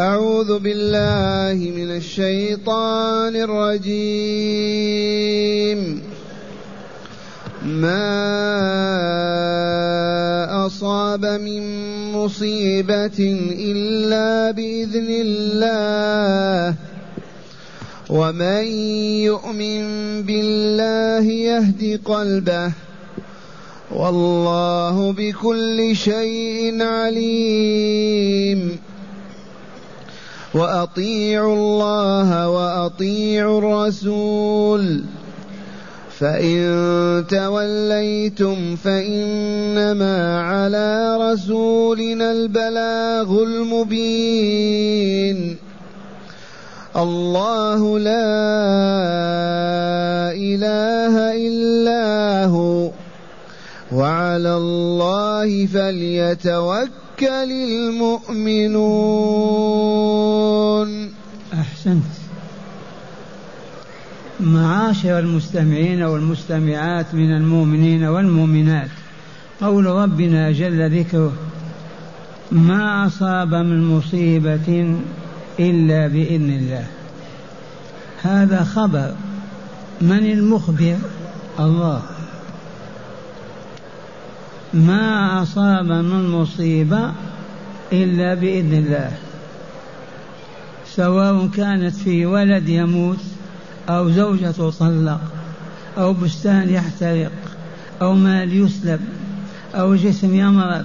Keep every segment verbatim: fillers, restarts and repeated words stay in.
أعوذ بالله من الشيطان الرجيم. ما أصاب من مصيبة إلا بإذن الله، ومن يؤمن بالله يهد قلبه، والله بكل شيء عليم. وأطيعوا الله وأطيعوا الرسول، فإن توليتم فإنما على رسولنا البلاغ المبين. الله لا إله إلا هو، وعلى الله فليتوكل المؤمنون. أحسنت. معاشر المستمعين والمستمعات من المؤمنين والمؤمنات، قول ربنا جل ذكره: ما أصاب من مصيبة إلا بإذن الله. هذا خبر. من المخبر؟ الله. ما أصاب من مصيبة إلا بإذن الله، سواء كانت في ولد يموت، أو زوجة تطلق، أو بستان يحترق، أو مال يسلب، أو جسم يمرض،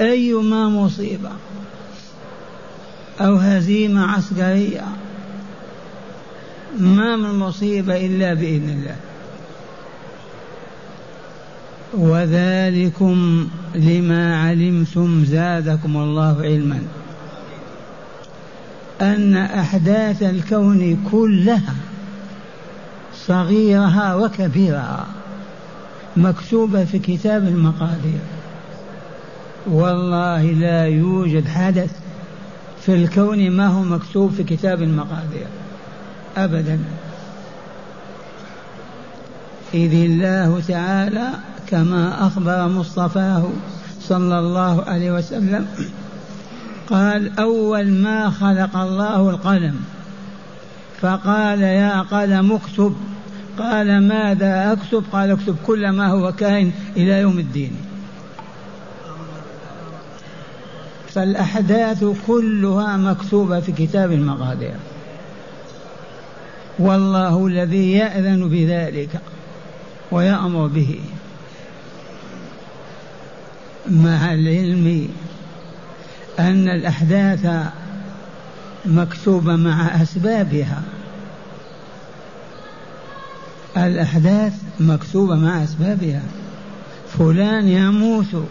أيما مصيبة، أو هزيمة عسكرية، ما من مصيبة إلا بإذن الله. وذلكم لما علمتم زادكم الله علما، أن أحداث الكون كلها صغيرها وكبيرها مكتوبة في كتاب المقادير. والله لا يوجد حدث في الكون ما هو مكتوب في كتاب المقادير أبدا. إذ الله تعالى كما أخبر مصطفاه صلى الله عليه وسلم قال: أول ما خلق الله القلم، فقال: يا قلم اكتب. قال: ماذا أكتب؟ قال: اكتب كل ما هو كائن إلى يوم الدين. فالأحداث كلها مكتوبة في كتاب المقادير، والله الذي يأذن بذلك ويأمر به، مع العلم أن الأحداث مكتوبة مع أسبابها. الأحداث مكتوبة مع أسبابها. فلان يموت،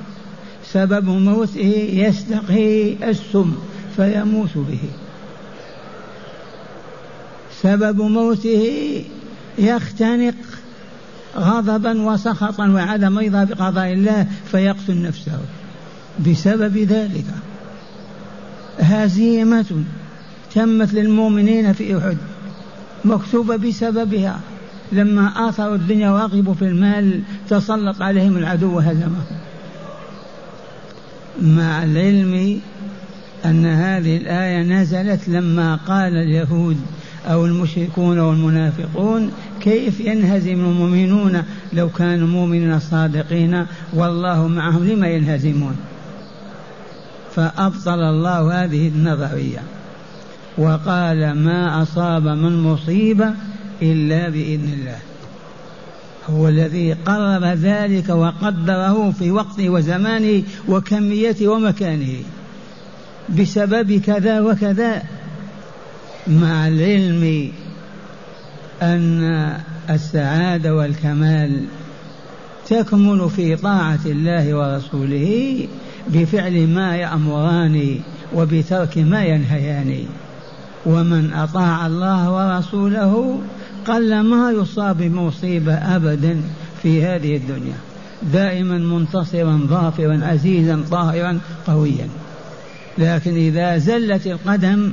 سبب موته يستقي السم فيموت به، سبب موته يختنق غضبا وسخطا وعدم رضا بقضاء الله فيقتل نفسه بسبب ذلك. هزيمة تمت للمؤمنين في أحد مكتوبة بسببها، لما آثروا الدنيا ورغبوا في المال تسلط عليهم العدو وهزمهم، مع العلم أن هذه الآية نزلت لما قال اليهود أو المشركون والمنافقون: كيف ينهزم المؤمنون لو كانوا مؤمنين صادقين والله معهم لما ينهزمون؟ فأبطل الله هذه النظرية وقال: ما أصاب من مصيبة إلا بإذن الله. هو الذي قرر ذلك وقدره في وقته وزمانه وكميته ومكانه بسبب كذا وكذا، مع العلم أن السعادة والكمال تكمن في طاعة الله ورسوله، بفعل ما يأمران وبترك ما ينهيان. ومن أطاع الله ورسوله قل ما يصاب بمصيبة أبدا في هذه الدنيا، دائما منتصرا ظافرا عزيزا طاهرا قويا. لكن إذا زلت القدم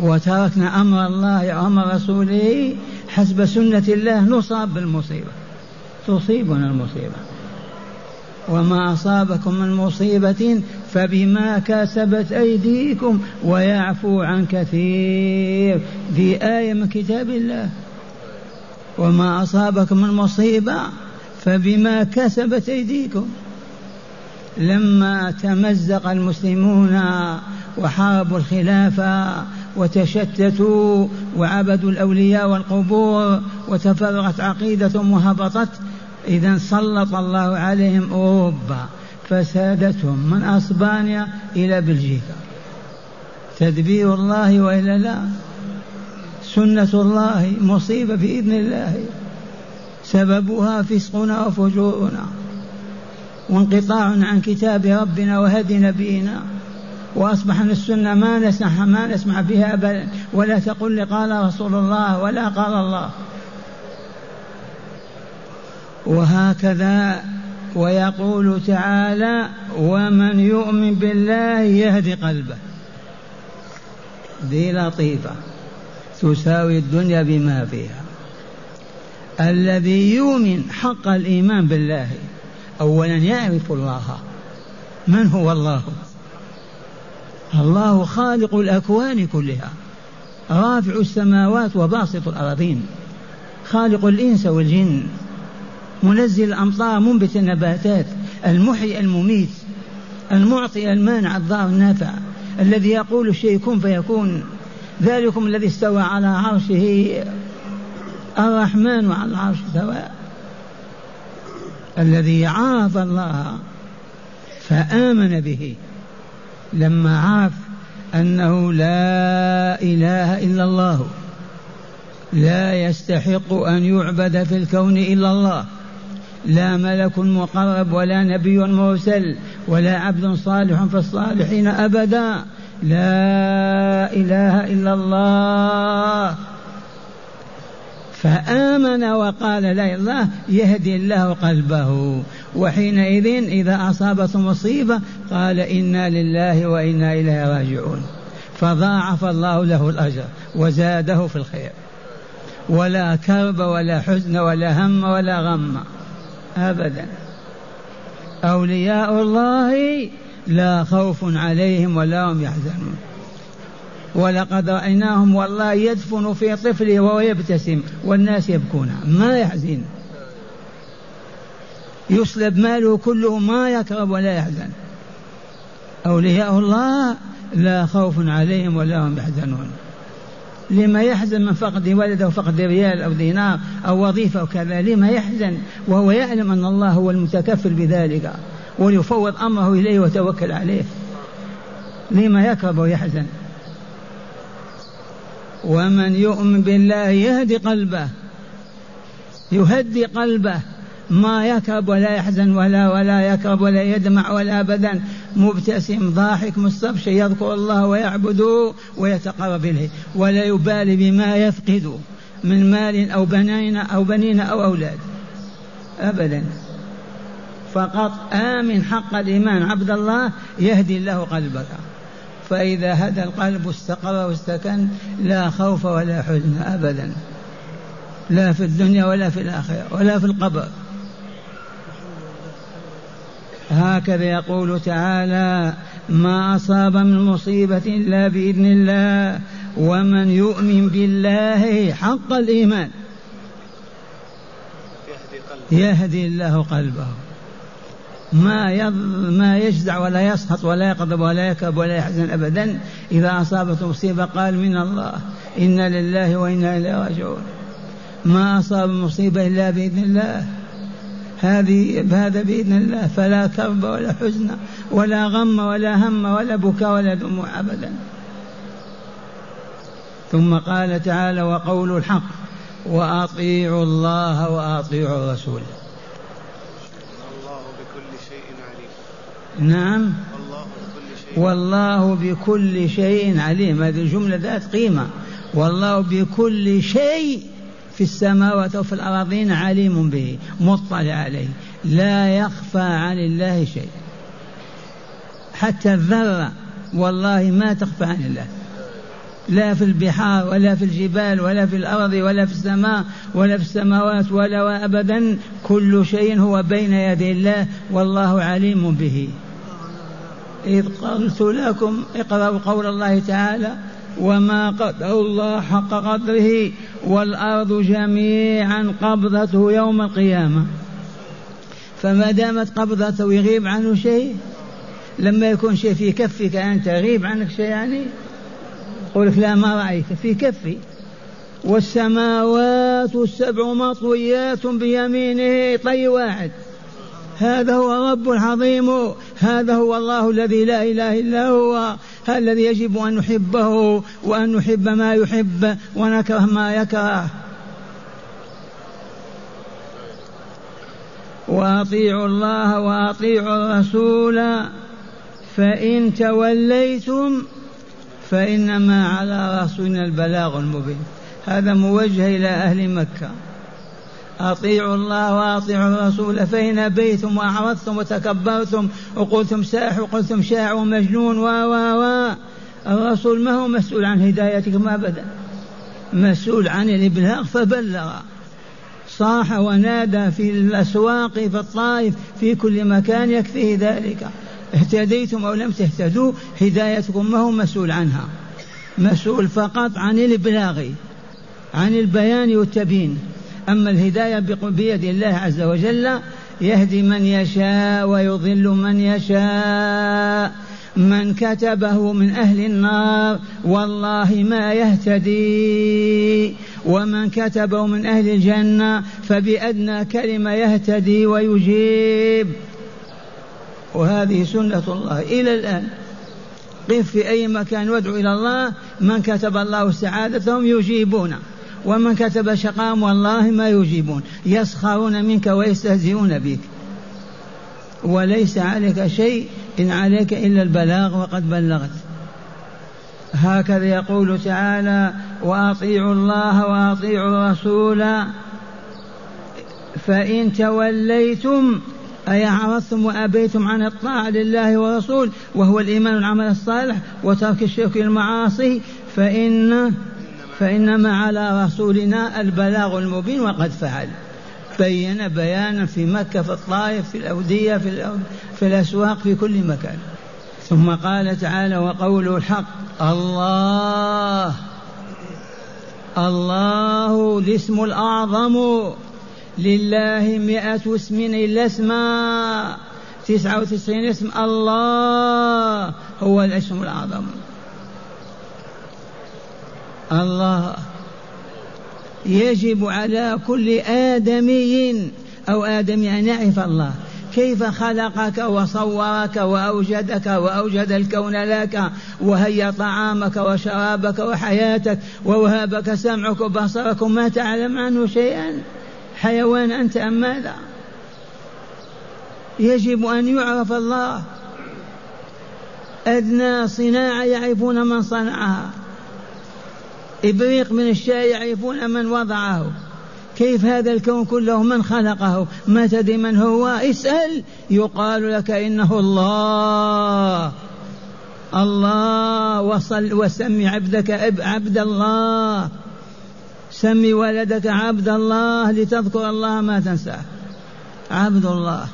وتركنا أمر الله وأمر رسوله حسب سنة الله نصاب بالمصيبة، تصيبنا المصيبة. وما أصابكم من مصيبة فبما كسبت أيديكم ويعفو عن كثير. ذي آية من كتاب الله. وما أصابكم من مصيبة فبما كسبت أيديكم. لما تمزق المسلمون وحاربوا الخلافة وتشتتوا وعبدوا الأولياء والقبور وتفرغت عقيدتهم وهبطت، إذن سلط الله عليهم أوروبا فسادتهم من أسبانيا إلى بلجيكا. تدبير الله وإلا لا؟ سنة الله. مصيبة بإذن الله سببها فسقنا وفجورنا وانقطاع عن كتاب ربنا وهدي نبينا، وأصبحنا السنة ما نسمع ما نسمع بها أبدا، ولا تقول لي قال رسول الله ولا قال الله. وهكذا ويقول تعالى ومن يؤمن بالله يهدي قلبه. ذي لطيفة تساوي الدنيا بما فيها. الذي يؤمن حق الإيمان بالله أولا يعرف الله. من هو الله؟ الله خالق الأكوان كلها، رافع السماوات وباسط الأراضين، خالق الإنس والجن، منزل الأمطار، منبت النباتات، المحيي المميت، المعطي المانع الضار النافع، الذي يقول الشيء كن فيكون. ذلكم الذي استوى على عرشه الرحمن على العرش سواء. الذي عرف الله فآمن به، لما عرف أنه لا إله إلا الله، لا يستحق أن يعبد في الكون إلا الله، لا ملك مقرب ولا نبي مرسل ولا عبد صالح في الصالحين أبدا، لا إله إلا الله، فآمن وقال لا الله، يهدي الله قلبه. وحينئذ إذا أصابت مصيبة قال إنا لله وإنا إليه راجعون، فضاعف الله له الأجر وزاده في الخير، ولا كرب ولا حزن ولا هم ولا غم أبدا. أولياء الله لا خوف عليهم ولا هم يحزنون. ولقد رأيناهم والله يدفن في طفله وهو يبتسم والناس يبكون، ما يحزن، يسلب ماله كله، ما يكرب ولا يحزن. أولياء الله لا خوف عليهم ولا هم يحزنون. لما يحزن من فقد ولده وفقد ريال أو دينار أو وظيفة وكذا؟ لما يحزن وهو يعلم أن الله هو المتكفل بذلك وليفوض أمره إليه وتوكل عليه؟ لما يكرب ويحزن؟ ومن يؤمن بالله يهدي قلبه، يهدي قلبه، ما يكرب ولا يحزن ولا ولا يكرب ولا يدمع ولا أبدا، مبتسم ضاحك مستبشر، يذكر الله ويعبده ويتقرب إليه، ولا يبالي بما يفقد من مال أو بنين أو بنين أو أولاد أبدا. فقط آمن حق الإيمان عبد الله، يهدي الله قلبك، فإذا هدى القلب استقر واستكن، لا خوف ولا حزن أبدا، لا في الدنيا ولا في الآخرة ولا في القبر. هكذا يقول تعالى ما أصاب من مصيبة إلا بإذن الله ومن يؤمن بالله حق الإيمان يهدي الله قلبه، ما يض... ما يجزع ولا يسخط ولا يغضب ولا يكب ولا يحزن أبدا. إذا أصابته مصيبة قال من الله، إنا لله وإنا إليه راجعون. ما أصاب مصيبة إلا بإذن الله، هذه هذا بإذن الله، فلا كرب ولا حزن ولا غم ولا هم ولا بكاء ولا دموع أبدا. ثم قال تعالى وقول الحق وأطيعوا الله وأطيعوا الرسول. نعم، والله بكل شيء عليم. هذه الجملة ذات قيمة. والله بكل شيء في السماوات وفي الأراضين عليم به، مطلع عليه، لا يخفى عن الله شيء، حتى الذرة والله ما تخفى عن الله، لا في البحار ولا في الجبال ولا في الأرض ولا في السماء ولا في السماوات ولا أبدا. كل شيء هو بين يدي الله والله عليم به. إذ قلت لكم اقرأوا قول الله تعالى وما قدروا الله حق قدره والأرض جميعا قبضته يوم القيامة. فما دامت قبضته يغيب عنه شيء، لما يكون شيء في كفك أنت يغيب عنك شيء يعني قولك لا ما رأيك في كفي. والسماوات السبع مطويات بيمينه، طي واحد. هذا هو رب العظيم، هذا هو الله الذي لا إله إلا هو، الذي يجب أن نحبه وأن نحب ما يحب ونكره ما يكره. وأطيعوا الله وأطيعوا الرسول فإن توليتم فإنما على رسولنا البلاغ المبين. هذا موجه إلى أهل مكة، أطيعوا الله وأطيعوا الرسول، فإن أبيتم وأعرضتم وتكبرتم وقلتم ساحر وقلتم شاعر ومجنون و و و الرسول ما هو مسؤول عن هدايتكم أبدا، مسؤول عن الإبلاغ فبلغ، صاح ونادى في الأسواق في الطائف في كل مكان يكفيه ذلك. اهتديتم أو لم تهتدوا هدايتكم ما هو مسؤول عنها، مسؤول فقط عن الإبلاغ عن البيان والتبيين. أما الهداية بيد الله عز وجل، يهدي من يشاء ويضل من يشاء. من كتبه من أهل النار والله ما يهتدي، ومن كتبه من أهل الجنة فبأدنى كلمة يهتدي ويجيب. وهذه سنة الله إلى الآن. قف في أي مكان وادعو إلى الله، من كتب الله سعادتهم يجيبون، ومن كتب شقام والله ما يجيبون، يسخرون منك ويستهزئون بك، وليس عليك شيء إن عليك إلا البلاغ وقد بلغت. هكذا يقول تعالى وأطيعوا الله وأطيعوا الرسول فإن توليتم، أي أعرضتم وأبيتم عن الطاعة لله ورسول وهو الإيمان والعمل الصالح وترك الشرك والمعاصي، فإن فإنما على رسولنا البلاغ المبين. وقد فعل، بين بيانا في مكة في الطائف في الأودية في, الأود... في الأسواق في كل مكان. ثم قال تعالى وقوله الحق، الله الله الاسم الأعظم، لله مئة اسم إلا اسما، تسعة وتسعين اسم، الله هو الاسم الأعظم. الله يجب على كل آدمي أو آدمي أن يعرف الله، كيف خلقك وصورك وأوجدك وأوجد الكون لك، وهيا طعامك وشرابك وحياتك، ووهبك سمعك وبصرك، ما تعلم عنه شيئا، حيوان أنت أم ماذا؟ يجب أن يعرف الله. أدنى صناعة يعرفون من صنعها، إبريق من الشاي يعرفون من وضعه، كيف هذا الكون كله، من خلقه، ما تدري من هو، اسأل يقال لك إنه الله. الله وصل وسمي عبدك عبد الله، سمي ولدك عبد الله لتذكر الله ما تنساه، عبد الله.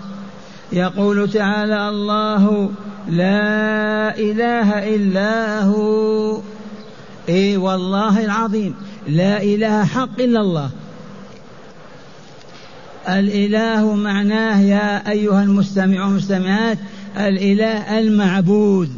يقول تعالى الله لا إله إلا هو، اي والله العظيم لا اله حق الا الله. الاله معناه يا ايها المستمع والمستمعات الاله المعبود،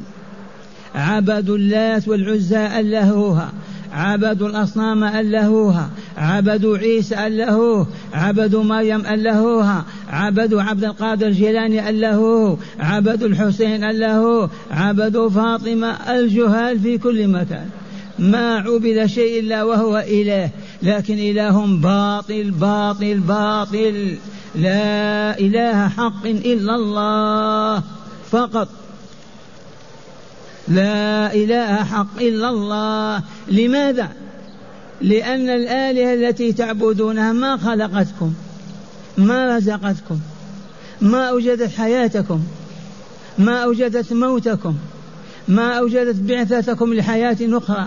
عبدوا اللات والعزى الهوها، عبدوا الاصنام الهوها، عبدوا عيسى الهوه، عبدوا مريم الهوها، عبدوا عبد القادر الجيلاني الهوه، عبدوا الحسين الهوه، عبدوا فاطمه، الجهال في كل مكان. ما عبد شيء إلا وهو إله، لكن إلههم باطل باطل باطل. لا إله حق إلا الله فقط، لا إله حق إلا الله. لماذا؟ لأن الآلهة التي تعبدونها ما خلقتكم، ما رزقتكم، ما أوجدت حياتكم، ما أوجدت موتكم، ما أوجدت بعثتكم لحياة أخرى،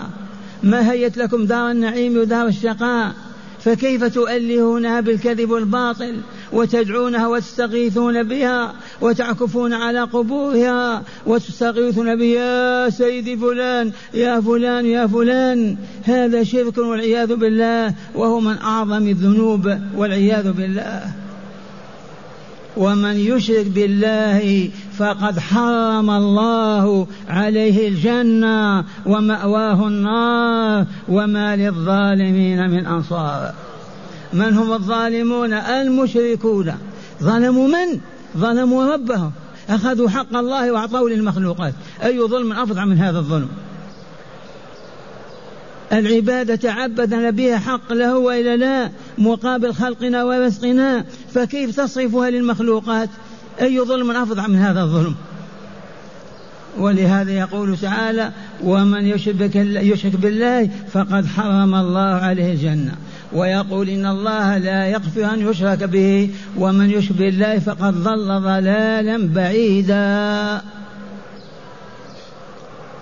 ما هيت لكم دار النعيم ودار الشقاء، فكيف تؤلهونها بالكذب والباطل وتدعونها وتستغيثون بها وتعكفون على قبورها وتستغيثون بها يا سيدي فلان يا فلان يا فلان. هذا شرك والعياذ بالله، وهو من أعظم الذنوب والعياذ بالله. ومن يشرك بالله فقد حرم الله عليه الجنة ومأواه النار وما للظالمين من أنصار. من هم الظالمون؟ المشركون. ظلموا من؟ ظلموا ربهم، أخذوا حق الله وأعطوه للمخلوقات. أي ظلم أفظع من هذا الظلم؟ العبادة تعبدنا بها حق له وإلا لا، مقابل خلقنا ورزقنا، فكيف تصرفها للمخلوقات؟ أي ظلم أفظع من هذا الظلم؟ ولهذا يقول تعالى ومن يشرك بالله فقد حرم الله عليه الجنة، ويقول إن الله لا يغفر أن يشرك به ومن يشرك بالله فقد ضل ضلالا بعيدا.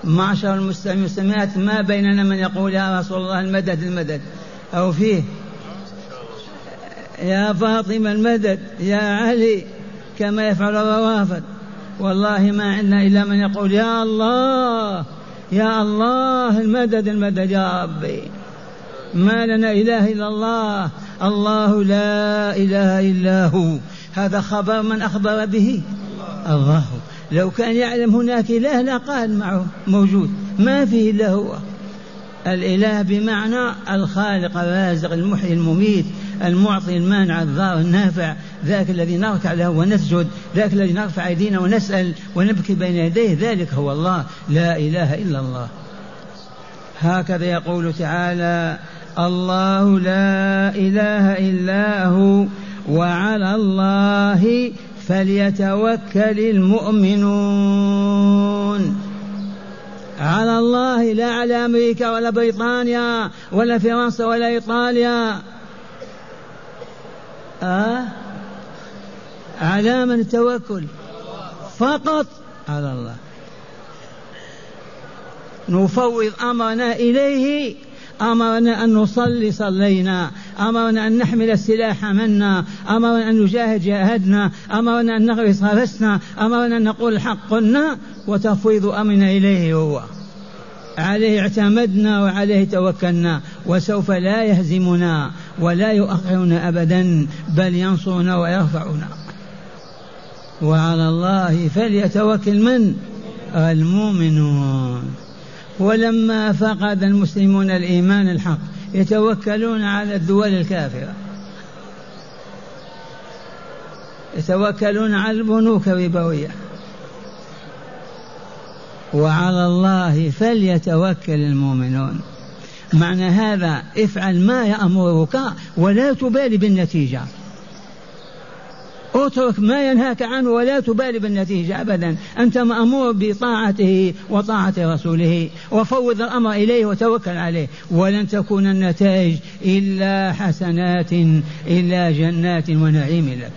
معشر المستمعات ما بيننا من يقول يا رسول الله المدد المدد، أو فيه يا فاطمة المدد يا علي كما يفعل الروافد. والله ما عندنا إلا من يقول يا الله يا الله المدد المدد يا ربي. ما لنا إله إلا الله، الله لا إله إلا هو. هذا خبر من أخبر به الله. لو كان يعلم هناك إله لقال معه موجود، ما فيه إلا هو. الإله بمعنى الخالق الرازق المحيي المميت المعطي المانع الضار النافع، ذاك الذي نركع له ونسجد، ذاك الذي نرفع أيدينا ونسأل ونبكي بين يديه، ذلك هو الله، لا إله إلا الله. هكذا يقول تعالى الله لا إله إلا هو وعلى الله فليتوكل المؤمنون. على الله، لا على أمريكا ولا بريطانيا ولا فرنسا ولا إيطاليا. آه؟ على من التوكل؟ فقط على الله. نفوض أمرنا إليه، أمرنا أن نصلي صلينا، أمرنا أن نحمل السلاح منا، أمرنا أن نجاهد جاهدنا، أمرنا أن نغرس غرسنا، أمرنا أن نقول الحق قلنا، وتفويض أمرنا إليه هو. عليه اعتمدنا وعليه توكلنا، وسوف لا يهزمنا ولا يؤخرنا أبدا، بل ينصرنا ويرفعنا. وعلى الله فليتوكل من؟ المؤمنون. ولما فقد المسلمون الإيمان الحق يتوكلون على الدول الكافرة، يتوكلون على البنوك الربوية. وعلى الله فليتوكل المؤمنون. معنى هذا افعل ما يأمرك ولا تبالي بالنتيجة، اترك ما ينهاك عنه ولا تبالي بالنتيجة أبدا، أنت مأمور بطاعته وطاعة رسوله، وفوض الأمر إليه وتوكل عليه، ولن تكون النتائج إلا حسنات، إلا جنات ونعيم لك.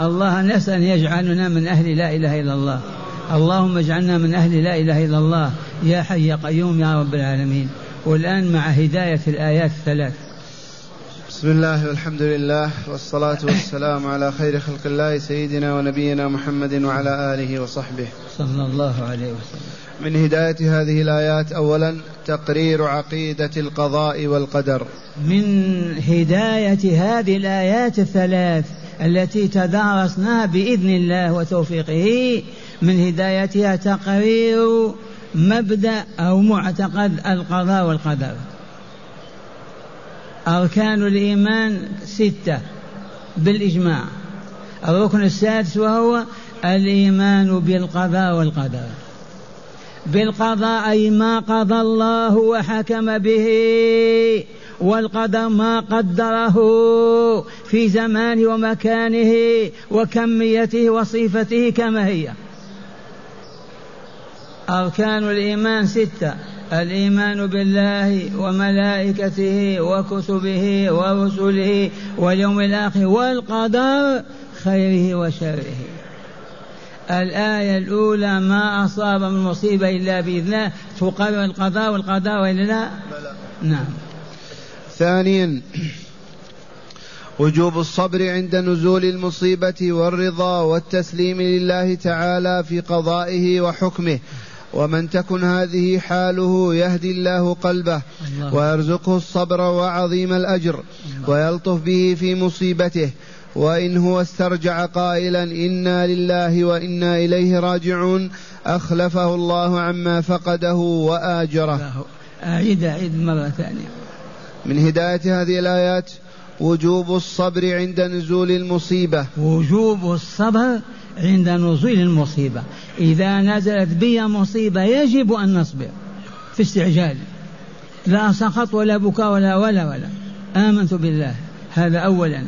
الله نسأل أن يجعلنا من أهل لا إله إلا الله. اللهم اجعلنا من أهل لا إله إلا الله يا حي يا قيوم يا رب العالمين. والآن مع هداية الآيات الثلاث. بسم الله والحمد لله والصلاة والسلام على خير خلق الله سيدنا ونبينا محمد وعلى آله وصحبه صلى الله عليه وسلم. من هداية هذه الآيات أولا تقرير عقيدة القضاء والقدر. من هداية هذه الآيات الثلاث التي تدارسناها بإذن الله وتوفيقه، من هدايتها تقرير مبدأ أو معتقد القضاء والقدر. أركان الإيمان ستة بالإجماع. الركن السادس وهو الإيمان بالقضاء والقدر. بالقضاء أي ما قضى الله وحكم به، والقدر ما قدره في زمانه ومكانه وكميته وصفته كما هي. أركان الإيمان ستة: الإيمان بالله وملائكته وكتبه ورسله واليوم الآخر والقدر خيره وشره. الآية الأولى ما أصاب من مصيبة إلا بإذنه تقرر القضاء والقدر وإلا لا؟ نعم. ثانيا وجوب الصبر عند نزول المصيبة والرضا والتسليم لله تعالى في قضائه وحكمه، ومن تكن هذه حاله يهدي الله قلبه ويرزقه الصبر وعظيم الأجر ويلطف به في مصيبته، وإن هو استرجع قائلا إنا لله وإنا إليه راجعون أخلفه الله عما فقده وآجره. أعيد أعيد مرة ثانية. من هداية هذه الآيات وجوب الصبر عند نزول المصيبة، وجوب الصبر عند نزول المصيبة. إذا نزلت بي مصيبة يجب أن نصبر في استعجال، لا سخط ولا بكاء ولا ولا ولا آمنت بالله، هذا أولا.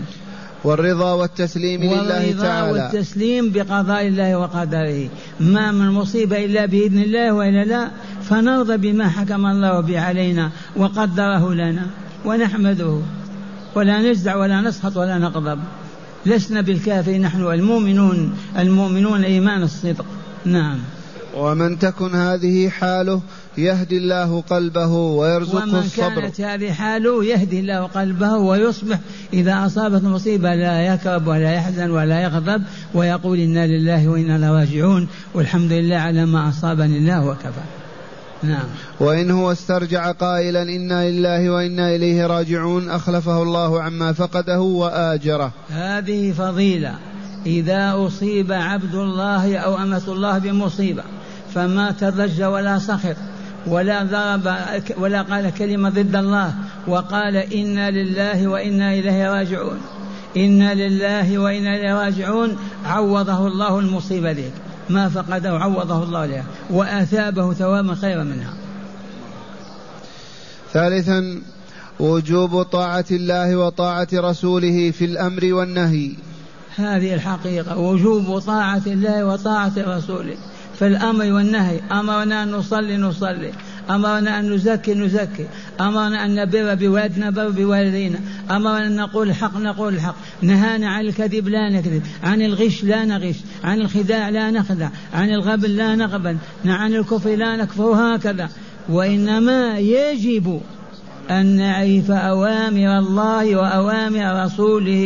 والرضا والتسليم لله تعالى، والرضا والتسليم بقضاء الله وقدره، ما من مصيبة إلا بإذن الله وإلا لا، فنرضى بما حكم الله به علينا وقدره لنا ونحمده ولا نجزع ولا نسخط ولا نغضب، لسنا بالكافرين نحن المؤمنون، المؤمنون إيمان الصدق. نعم. ومن تكن هذه حاله يهدي الله قلبه ويرزقه الصبر، ومن كانت هذه حاله يهدي الله قلبه ويصبح إذا أصابت مصيبة لا يكرب ولا يحزن ولا يغضب، ويقول إنا لله وإنا راجعون والحمد لله على ما أصابني الله وكفى. نعم. وإن هو استرجع قائلا إنا لله وإنا إليه راجعون أخلفه الله عما فقده وآجره. هذه فضيلة. إذا أصيب عبد الله أو أمة الله بمصيبة فما تضج ولا سخط ولا ضرب ولا قال كلمة ضد الله، وقال إنا لله وإنا إليه راجعون، إنا لله وإنا إليه راجعون، عوضه الله المصيبة ذلك، ما فقده عوضه الله له وأثابه ثوابا خيرا منها. ثالثا وجوب طاعة الله وطاعة رسوله في الأمر والنهي. هذه الحقيقة، وجوب طاعة الله وطاعة رسوله في الأمر والنهي. أمرنا أن نصلي نصلي، أمرنا أن نزكي نزكي، أمرنا أن نبر بوالدنا نبر بوالدينا، أمرنا أن نقول الحق نقول الحق، نهانا عن الكذب لا نكذب، عن الغش لا نغش، عن الخداع لا نخدع، عن الغبن لا نغبن، عن الكفر لا نكفر، هكذا. وإنما يجب أن نعرف أوامر الله وأوامر رسوله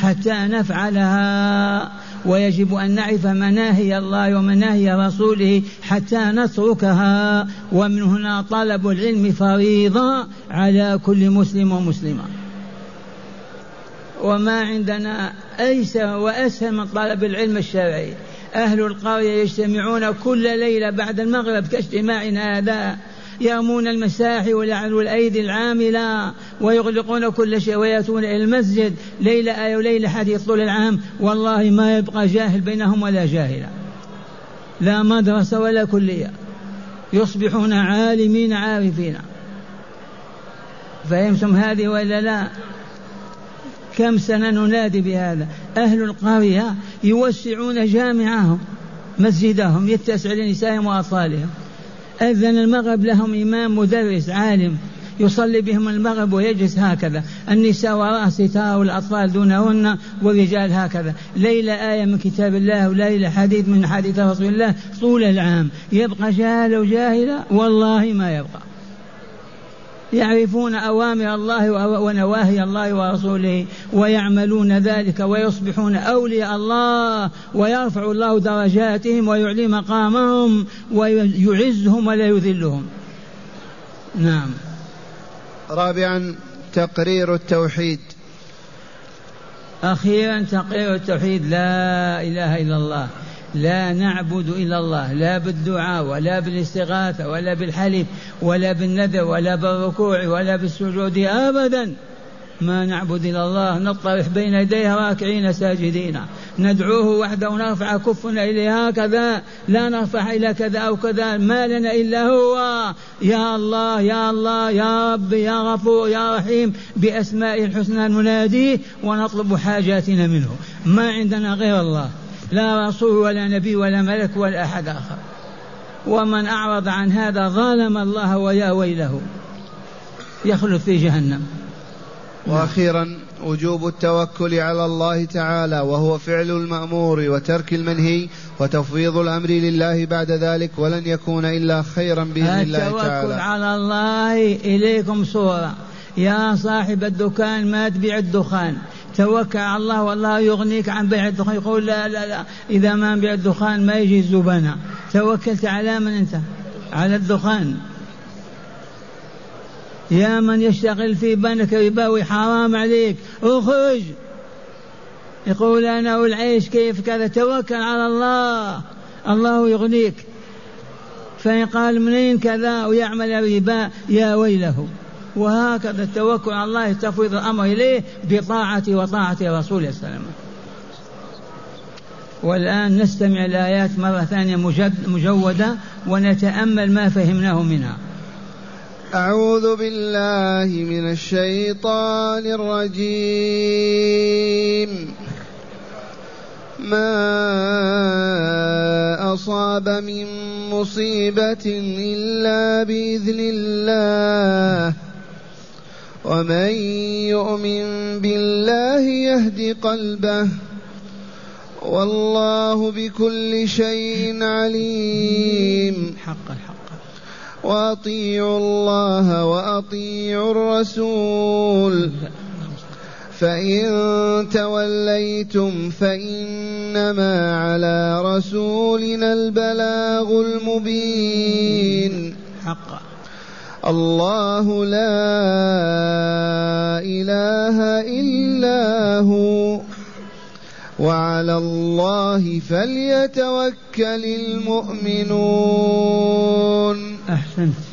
حتى نفعلها، ويجب أن نعرف مناهي الله ومناهي رسوله حتى نتركها. ومن هنا طلب العلم فريضة على كل مسلم ومسلمة، وما عندنا أيسر وأسهل من طلب العلم الشرعي. أهل القرية يجتمعون كل ليلة بعد المغرب كاجتماعنا هذا، يرمون المساحي ويعلون الأيدي العاملة ويغلقون كل شيء ويأتون إلى المسجد ليلة آية وليلة حديث طول العام، والله ما يبقى جاهل بينهم ولا جاهلة، لا مدرسة ولا كلية، يصبحون عالمين عارفين. فهمتم هذه ولا لا؟ كم سنة ننادي بهذا. أهل القرية يوسعون جامعهم مسجدهم يتسع لنسائهم وأطفالهم، أذن المغرب لهم إمام مدرس عالم يصلي بهم المغرب ويجلس هكذا، النساء وراء ستار والأطفال دونهن والرجال هكذا، ليلة آية من كتاب الله وليلة حديث من حديث رسول الله طول العام. يبقى جاهل وجاهلة؟ والله ما يبقى. يعرفون أوامر الله ونواهي الله ورسوله ويعملون ذلك ويصبحون أولياء الله، ويرفع الله درجاتهم ويعلي مقامهم ويعزهم ولا يذلهم. نعم. رابعا تقرير التوحيد. أخيرا تقرير التوحيد، لا إله إلا الله، لا نعبد إلا الله، لا بالدعاء ولا بالاستغاثة ولا بالحلف ولا بالنذر ولا بالركوع ولا بالسجود أبدا، ما نعبد إلا الله، نطرح بين يديه راكعين ساجدين، ندعوه وحده ونرفع كفنا إليه هكذا، لا نرفع إلى كذا أو كذا، ما لنا إلا هو. يا الله يا الله يا رب يا غفور يا رحيم، بأسماء الحسنى نناديه ونطلب حاجاتنا منه، ما عندنا غير الله، لا رسول ولا نبي ولا ملك ولا أحد آخر. ومن أعرض عن هذا ظالم الله ويا ويله، يخلد في جهنم. وأخيرا وجوب التوكل على الله تعالى، وهو فعل المأمور وترك المنهي وتفويض الأمر لله بعد ذلك، ولن يكون إلا خيرا بإذن الله تعالى. التوكل على الله. إليكم صورة يا صاحب الدكان ما تبيع الدخان، توكل على الله والله يغنيك عن بيع الدخان. يقول لا لا لا، إذا ما نبيع الدخان ما يجي الزبناء. توكلت على من أنت؟ على الدخان. يا من يشتغل في بنك ربوي حرام عليك، اخرج. يقول أنا والعيش كيف كذا، توكل على الله الله يغنيك. فإن قال منين كذا ويعمل ربا يا ويله. وهكذا التوكل على الله تفويض الأمر إليه بطاعة وطاعة رسوله صلى الله عليه وسلم. والآن نستمع الآيات مرة ثانية مجودة ونتأمل ما فهمناه منها. أعوذ بالله من الشيطان الرجيم. ما أصاب من مصيبة إلا بإذن الله، ومن يؤمن بالله يهد قلبه، والله بكل شيء عليم. حق الحق. وأطيعوا الله وأطيعوا الرسول، فإن توليتم فإنما على رسولنا البلاغ المبين. حق. الله لا إله إلا هو، وعلى الله فليتوكل المؤمنون. أحسنت.